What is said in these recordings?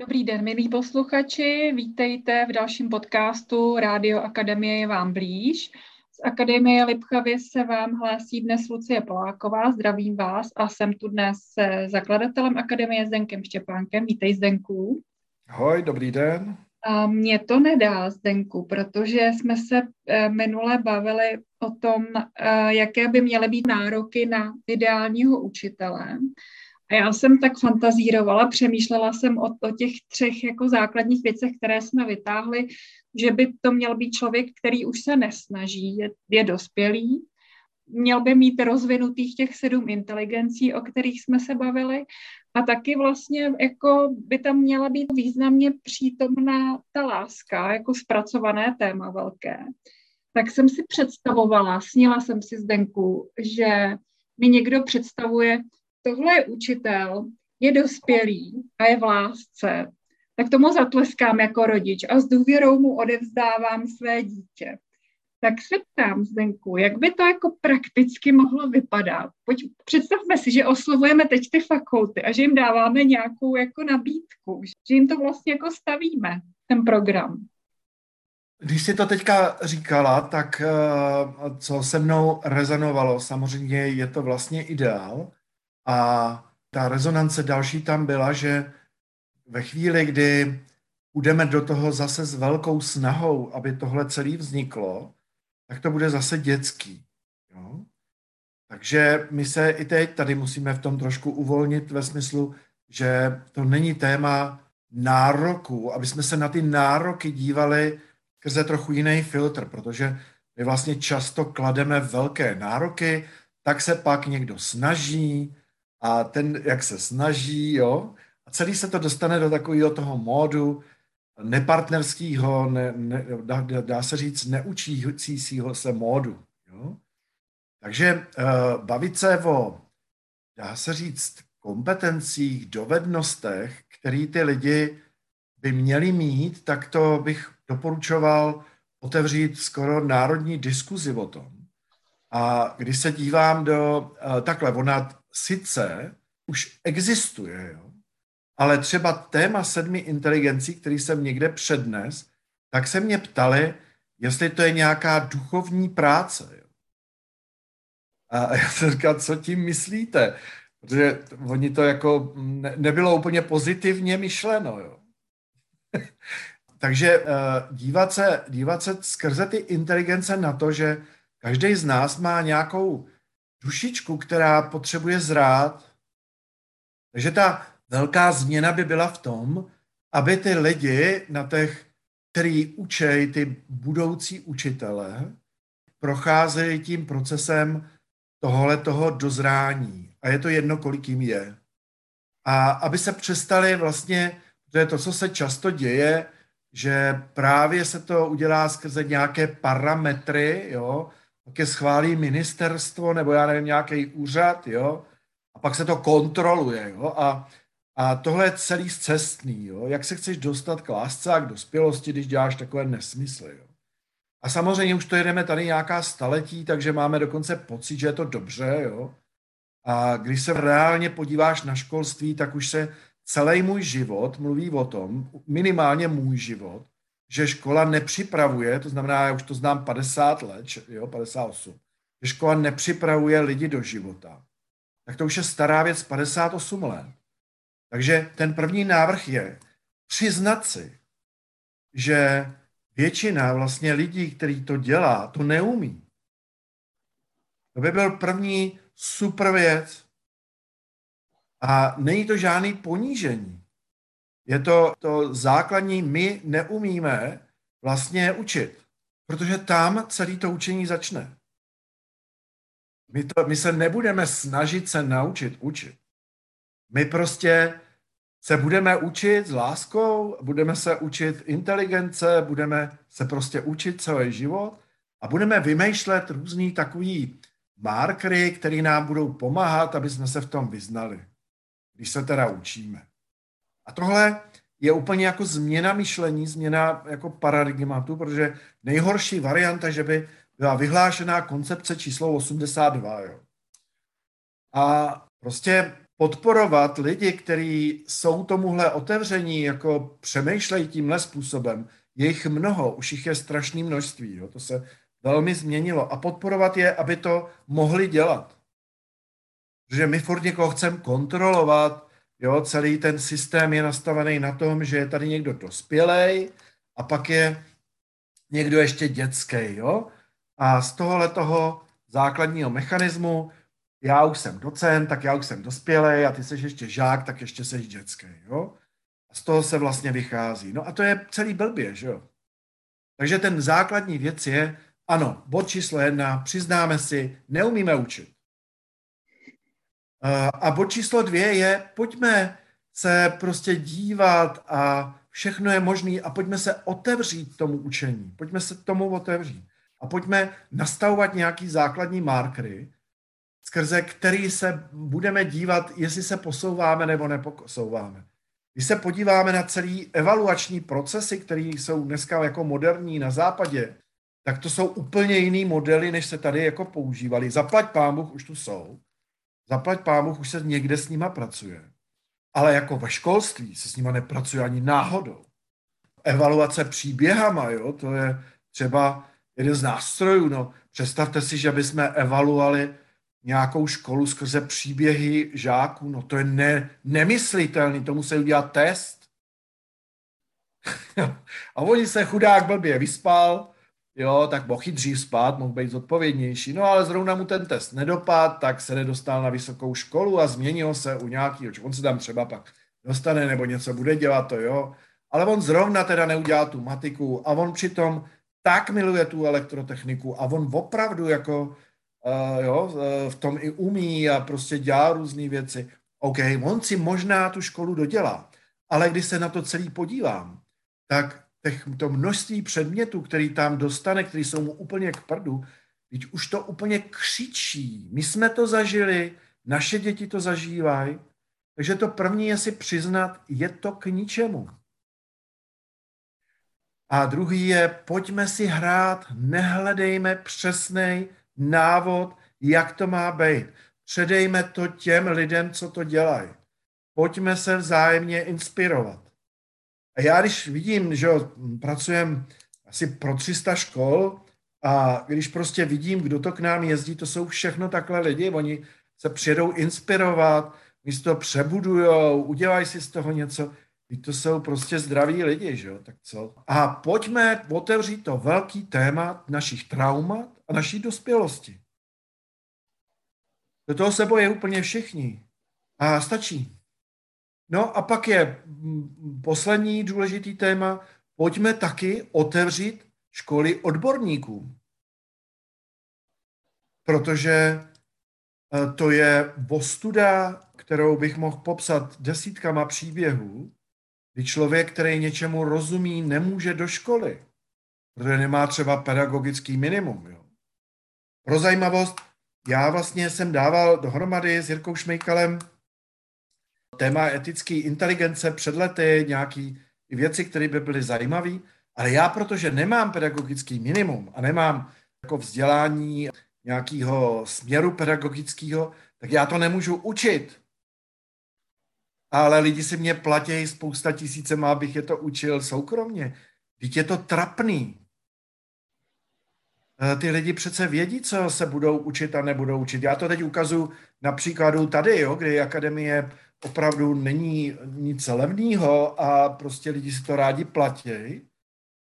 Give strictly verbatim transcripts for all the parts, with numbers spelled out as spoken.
Dobrý den, milí posluchači, vítejte v dalším podcastu Rádio Akademie je vám blíž. Z Akademie Lipchavě se vám hlásí dnes Lucie Poláková, zdravím vás a jsem tu dnes se zakladatelem Akademie Zdenkem Štěpánkem. Vítej, Zdenku. Ahoj, dobrý den. A mě to nedá, Zdenku, protože jsme se minule bavili o tom, jaké by měly být nároky na ideálního učitele. A já jsem tak fantazírovala, přemýšlela jsem o, o těch třech jako základních věcech, které jsme vytáhli, že by to měl být člověk, který už se nesnaží, je, je dospělý, měl by mít rozvinutých těch sedm inteligencí, o kterých jsme se bavili, a taky vlastně jako by tam měla být významně přítomná ta láska, jako zpracované téma velké. Tak jsem si představovala, snila jsem si, Zdenku, že mi někdo představuje, tohle je učitel, je dospělý a je v lásce, tak tomu zatleskám jako rodič a s důvěrou mu odevzdávám své dítě. Tak se ptám, Zdenku, jak by to jako prakticky mohlo vypadat? Pojď, představme si, že oslovujeme teď ty fakulty a že jim dáváme nějakou jako nabídku, že jim to vlastně jako stavíme, ten program. Když jsi to teďka říkala, tak co se mnou rezonovalo, samozřejmě je to vlastně ideál. A ta rezonance další tam byla, že ve chvíli, kdy půjdeme do toho zase s velkou snahou, aby tohle celé vzniklo, tak to bude zase dětský. Jo? Takže my se i teď tady musíme v tom trošku uvolnit ve smyslu, že to není téma nároků, aby jsme se na ty nároky dívali skrze trochu jiný filtr, protože my vlastně často klademe velké nároky, tak se pak někdo snaží, a ten, jak se snaží, jo, a celý se to dostane do takového toho módu nepartnerského, ne, ne, dá, dá se říct, neučícího se módu, jo. Takže uh, bavit se o, dá se říct, kompetencích, dovednostech, které ty lidi by měli mít, tak to bych doporučoval otevřít skoro národní diskuzi o tom. A když se dívám do, uh, takhle, ona sice už existuje, jo? Ale třeba téma sedmi inteligencí, který jsem někde přednes, tak se mě ptali, jestli to je nějaká duchovní práce. Jo? A já jsem říkal, co tím myslíte? Protože oni to jako ne, nebylo úplně pozitivně myšleno. Jo? Takže dívat se, dívat se skrze ty inteligence na to, že každý z nás má nějakou dušičku, která potřebuje zrát. Takže ta velká změna by byla v tom, aby ty lidi na těch, který učej, ty budoucí učitele, procházejí tím procesem tohohletoho dozrání. A je to jedno, kolik jim je. A aby se přestali vlastně, to je to, co se často děje, že právě se to udělá skrze nějaké parametry, jo, pak je schválí ministerstvo, nebo já nevím, nějaký úřad, jo, a pak se to kontroluje, jo, a, a tohle je celý scestný, jo, jak se chceš dostat k lásce a k dospělosti, když děláš takové nesmysly, jo. A samozřejmě už to jedeme tady nějaká staletí, takže máme dokonce pocit, že je to dobře, jo, a když se reálně podíváš na školství, tak už se celý můj život mluví o tom, minimálně můj život, že škola nepřipravuje, to znamená, já už to znám padesát let, jo, padesát osm, že škola nepřipravuje lidi do života. Tak to už je stará věc, padesát osm let. Takže ten první návrh je přiznat si, že většina vlastně lidí, kteří to dělá, to neumí. To by byl první super věc. A není to žádný ponížení. Je to, to základní, my neumíme vlastně učit, protože tam celé to učení začne. My, to, my se nebudeme snažit se naučit učit. My prostě se budeme učit s láskou, budeme se učit inteligence, budeme se prostě učit celý život a budeme vymýšlet různý takový markery, které nám budou pomáhat, aby jsme se v tom vyznali, když se teda učíme. A tohle je úplně jako změna myšlení, změna jako paradigmatu, protože nejhorší varianta, že by byla vyhlášená koncepce číslo osmdesát dva. Jo. A prostě podporovat lidi, kteří jsou tomuhle otevření, jako přemýšlejí tímhle způsobem. Je jich mnoho, už jich je strašné množství, jo? To se velmi změnilo. A podporovat je, aby to mohli dělat. Protože my furt někoho chceme kontrolovat, jo? Celý ten systém je nastavený na tom, že je tady někdo dospělej a pak je někdo ještě dětský, jo? A z tohohle toho základního mechanismu já už jsem docent, tak já už jsem dospělej a ty seš ještě žák, tak ještě seš dětský, jo? A z toho se vlastně vychází. No a to je celý blbě, že jo? Takže ten základní věc je, ano, bod číslo jedna, přiznáme si, neumíme učit. A bod číslo dvě je, pojďme se prostě dívat a všechno je možné a pojďme se otevřít tomu učení, pojďme se tomu otevřít a pojďme nastavovat nějaký základní markery, skrze který se budeme dívat, jestli se posouváme nebo neposouváme. Když se podíváme na celý evaluační procesy, které jsou dneska jako moderní na západě, tak to jsou úplně jiný modely, než se tady jako používali. Zaplať pánbůh, už tu jsou. Zaplať pánbůh, už se někde s nima pracuje. Ale jako ve školství se s nima nepracuje ani náhodou. Evaluace příběhama, jo, to je třeba jeden z nástrojů. No, představte si, že bychom evaluovali nějakou školu skrze příběhy žáků, no to je ne, nemyslitelný, to musí udělat test. A oni se chudák blbě vyspal, jo, tak mohl dřív spát, mohl být zodpovědnější, no ale zrovna mu ten test nedopad, tak se nedostal na vysokou školu a změnil se u nějakého, on se tam třeba pak dostane nebo něco bude dělat, to jo, ale on zrovna teda neudělal tu matiku a on přitom tak miluje tu elektrotechniku a on opravdu jako Uh, jo, v tom i umí a prostě dělá různé věci. OK, on si možná tu školu dodělá, ale když se na to celý podívám, tak to množství předmětů, který tam dostane, který jsou mu úplně k prdu, teď už to úplně křičí. My jsme to zažili, naše děti to zažívají, takže to první je si přiznat, je to k ničemu. A druhý je, pojďme si hrát, nehledejme přesnej návod, jak to má být. Předejme to těm lidem, co to dělají. Pojďme se vzájemně inspirovat. A já když vidím, že pracujem asi pro tři sta škol a když prostě vidím, kdo to k nám jezdí, to jsou všechno takhle lidi, oni se přijedou inspirovat, místo přebudujou, udělají si z toho něco. Teď to jsou prostě zdraví lidi, že jo, tak co? A pojďme otevřít to velký téma našich traumat a naší dospělosti. Do toho se bojí úplně všichni. A stačí. No a pak je poslední důležitý téma, pojďme taky otevřít školy odborníkům. Protože to je ostuda, kterou bych mohl popsat desítkama příběhů, kdy člověk, který něčemu rozumí, nemůže do školy, protože nemá třeba pedagogický minimum. Jo. Pro zajímavost, já vlastně jsem dával dohromady s Jirkou Šmejkalem téma etické inteligence před lety, nějaké věci, které by byly zajímavé, ale já, protože nemám pedagogický minimum a nemám jako vzdělání nějakého směru pedagogického, tak já to nemůžu učit. Ale lidi si mě platí spousta tisícema, abych je to učil soukromně. Vždyť je to trapný. Ty lidi přece vědí, co se budou učit a nebudou učit. Já to teď ukazuju na příkladu tady, jo, kdy akademie opravdu není nic levného a prostě lidi si to rádi platí,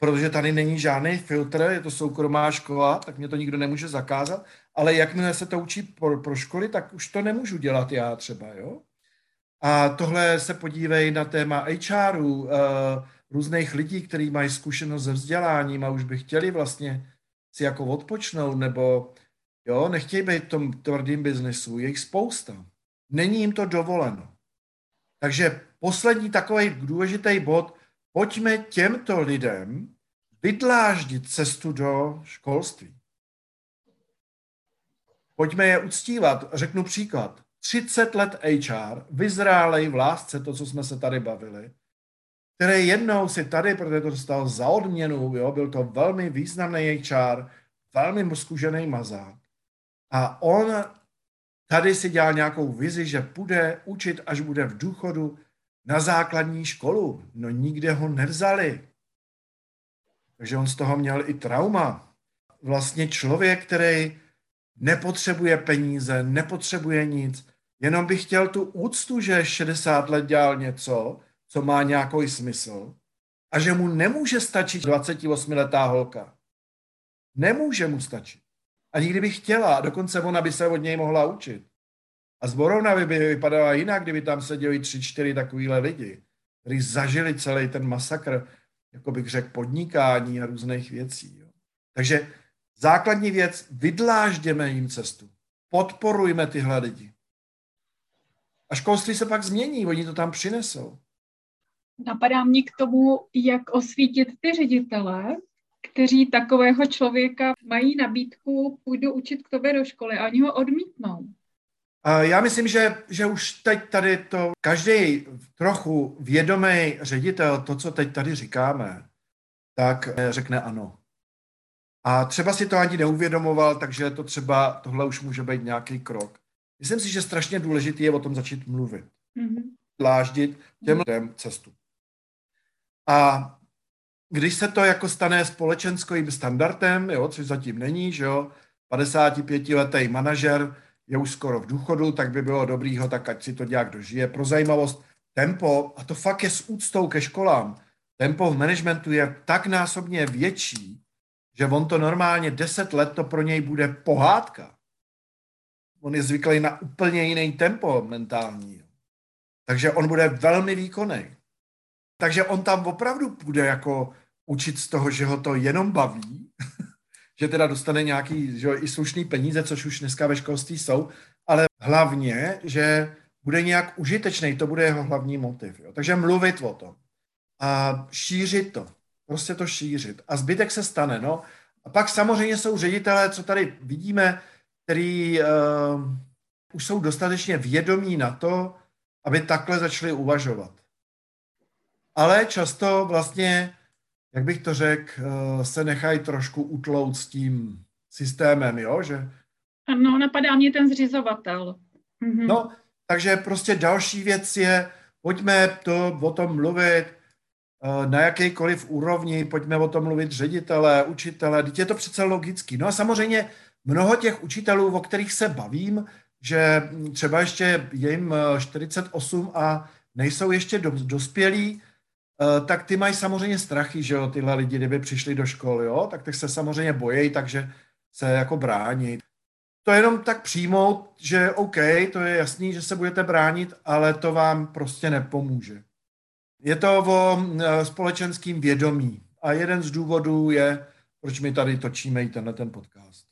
protože tady není žádný filtr, je to soukromá škola, tak mě to nikdo nemůže zakázat, ale jakmile se to učí pro, pro školy, tak už to nemůžu dělat já třeba, jo. A tohle se podívej na téma há erů, e, různých lidí, kteří mají zkušenost se vzděláním a už by chtěli vlastně si jako odpočnout, nebo jo, nechtějí být v tom tvrdým biznesu, je jich spousta. Není jim to dovoleno. Takže poslední takový důležitý bod, pojďme těmto lidem vydláždit cestu do školství. Pojďme je uctívat. Řeknu příklad. třicet let há er, vyzrálej v lásce, to, co jsme se tady bavili, který jednou si tady, protože to dostal za odměnu, jo, byl to velmi významný há er, velmi zkušený mazák. A on Tady si dělal nějakou vizi, že půjde učit, až bude v důchodu, na základní školu. No nikde ho nevzali. Takže on z toho měl i trauma. Vlastně člověk, který nepotřebuje peníze, nepotřebuje nic, jenom by chtěl tu úctu, že šedesát let dělal něco, co má nějaký smysl a že mu nemůže stačit dvacetiosmiletá holka. Nemůže mu stačit. A nikdy by chtěla, dokonce ona by se od něj mohla učit. A zborovna by, by vypadala jinak, kdyby tam seděli tři, čtyři takovýhle lidi, kteří zažili celý ten masakr, jako bych řekl, podnikání a různých věcí. Jo. Takže základní věc, vydlážděme jim cestu. Podporujme tyhle lidi. A školství se pak změní, oni to tam přinesou. Napadá mě k tomu, jak osvítit ty ředitele, kteří takového člověka mají nabídku, půjdu učit k tobě do školy a oni ho odmítnou. A já myslím, že, že už teď tady to, každý trochu vědomý ředitel, to, co teď tady říkáme, tak řekne ano. A třeba si to ani neuvědomoval, takže to třeba, tohle už může být nějaký krok. Myslím si, že strašně důležitý je o tom začít mluvit. Mm-hmm. Dláždit těm lidem cestu. A když se to jako stane společenským standardem, jo, což zatím není, že jo, padesátipětiletý manažer je už skoro v důchodu, tak by bylo dobrý ho, tak ať si to nějak dožije. Pro zajímavost, tempo, a to fakt je s úctou ke školám, tempo v managementu je tak násobně větší, že on to normálně deset let, to pro něj bude pohádka. On je zvyklý na úplně jiný tempo mentální. Takže on bude velmi výkonný. Takže on tam opravdu půjde jako učit z toho, že ho to jenom baví, že teda dostane nějaký, že i slušný peníze, což už dneska ve školství jsou, ale hlavně, že bude nějak užitečný, to bude jeho hlavní motiv. Jo. Takže mluvit o tom a šířit to, prostě to šířit a zbytek se stane. No. A pak samozřejmě jsou ředitelé, co tady vidíme, který uh, už jsou dostatečně vědomí na to, aby takhle začali uvažovat. Ale často vlastně, jak bych to řekl, se nechají trošku utlout s tím systémem, jo? Že... Ano, napadá mě ten zřizovatel. Mhm. No, takže prostě další věc je, pojďme to, o tom mluvit na jakýkoliv úrovni, pojďme o tom mluvit ředitele, učitele, teď je to přece logický. No a samozřejmě mnoho těch učitelů, o kterých se bavím, že třeba ještě je jim čtyřicet osm a nejsou ještě dospělí, tak ty mají samozřejmě strachy, že jo, tyhle lidi, kdyby přišli do školy, jo, tak, tak se samozřejmě bojí, takže se jako brání. To jenom tak přijmout, že OK, to je jasný, že se budete bránit, ale to vám prostě nepomůže. Je to o společenském vědomí a jeden z důvodů je, proč my tady točíme i tenhle ten podcast.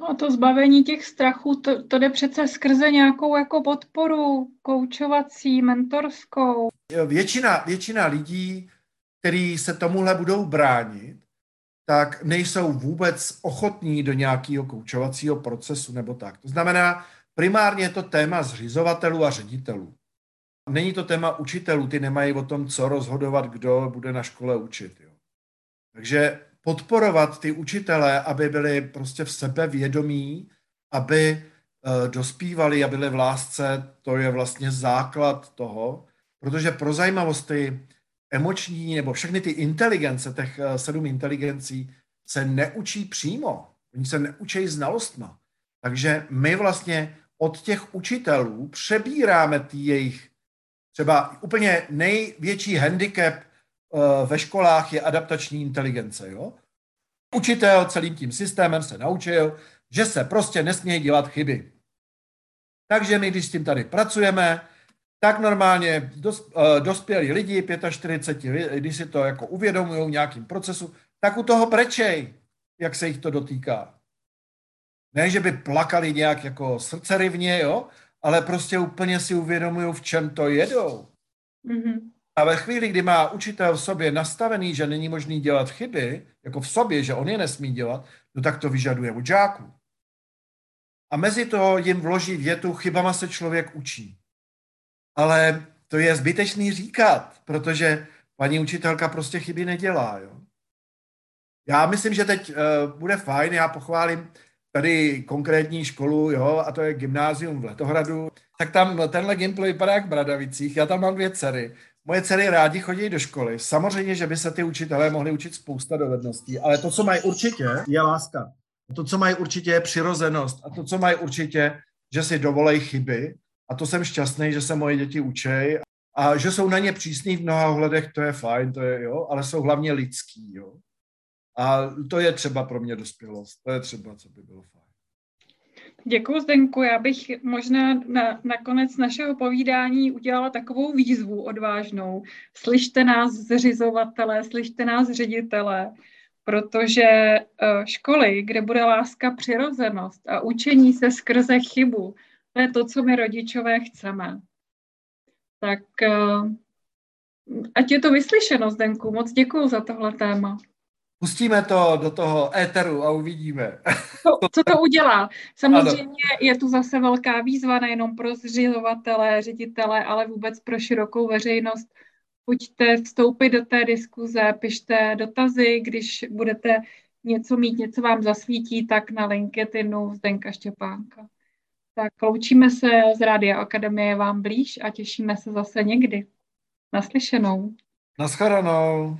No, to zbavení těch strachů, to, to jde přece skrze nějakou jako podporu koučovací, mentorskou. Většina, většina lidí, kteří se tomuhle budou bránit, tak nejsou vůbec ochotní do nějakého koučovacího procesu nebo tak. To znamená, primárně je to téma zřizovatelů a ředitelů. Není to téma učitelů, ty nemají o tom, co rozhodovat, kdo bude na škole učit. Jo. Takže podporovat ty učitele, aby byli prostě v sebevědomí, aby e, dospívali a byli v lásce, to je vlastně základ toho, protože pro zajímavost ty emoční nebo všechny ty inteligence, těch e, sedm inteligencí, se neučí přímo. Oni se neučí znalostma. Takže my vlastně od těch učitelů přebíráme ty jejich, třeba úplně největší handicap ve školách je adaptační inteligence. Jo? Učitel celým tím systémem se naučil, že se prostě nesmějí dělat chyby. Takže my, když s tím tady pracujeme, tak normálně dos, dospělí lidi, čtyřicet pět, když si to jako uvědomují v nějakým procesu, tak u toho brečej, jak se jich to dotýká. Ne, že by plakali nějak jako srdcerivně, jo? Ale prostě úplně si uvědomují, v čem to jedou. Mm-hmm. A ve chvíli, kdy má učitel v sobě nastavený, že není možný dělat chyby, jako v sobě, že on je nesmí dělat, no tak to vyžaduje od žáků. A mezi to jim vloží větu, chybama se člověk učí. Ale to je zbytečný říkat, protože paní učitelka prostě chyby nedělá. Jo? Já myslím, že teď uh, bude fajn, já pochválím tady konkrétní školu, jo, a to je gymnázium v Letohradu, tak tam tenhle gameplay vypadá jak v Bradavicích. Já tam mám dvě dcery. Moje dcery rádi chodí do školy. Samozřejmě, že by se ty učitelé mohli učit spousta dovedností, ale to, co mají určitě, je láska. To, co mají určitě, je přirozenost. A to, co mají určitě, že si dovolej chyby. A to jsem šťastný, že se moje děti učej. A že jsou na ně přísný v mnoha ohledech, to je fajn, to je, jo, ale jsou hlavně lidský, jo. A to je třeba pro mě dospělost. To je třeba, co by bylo fajn. Děkuju, Zdenku. Já bych možná na, na konec našeho povídání udělala takovou výzvu odvážnou. Slyšte nás zřizovatelé, slyšte nás ředitelé, protože školy, kde bude láska, přirozenost a učení se skrze chybu, to je to, co my rodičové chceme. Tak ať je to vyslyšeno, Zdenku. Moc děkuju za tohle téma. Pustíme to do toho éteru a uvidíme. Co, co to udělá? Samozřejmě ano. Je tu zase velká výzva nejenom pro zřizovatele, ředitele, ale vůbec pro širokou veřejnost. Pojďte vstoupit do té diskuze, pište dotazy, když budete něco mít, něco vám zasvítí, tak na LinkedInu Zdenka Štěpánka. Tak loučíme se z Rádia Akademie vám blíž a těšíme se zase někdy. Naslyšenou. Naschledanou.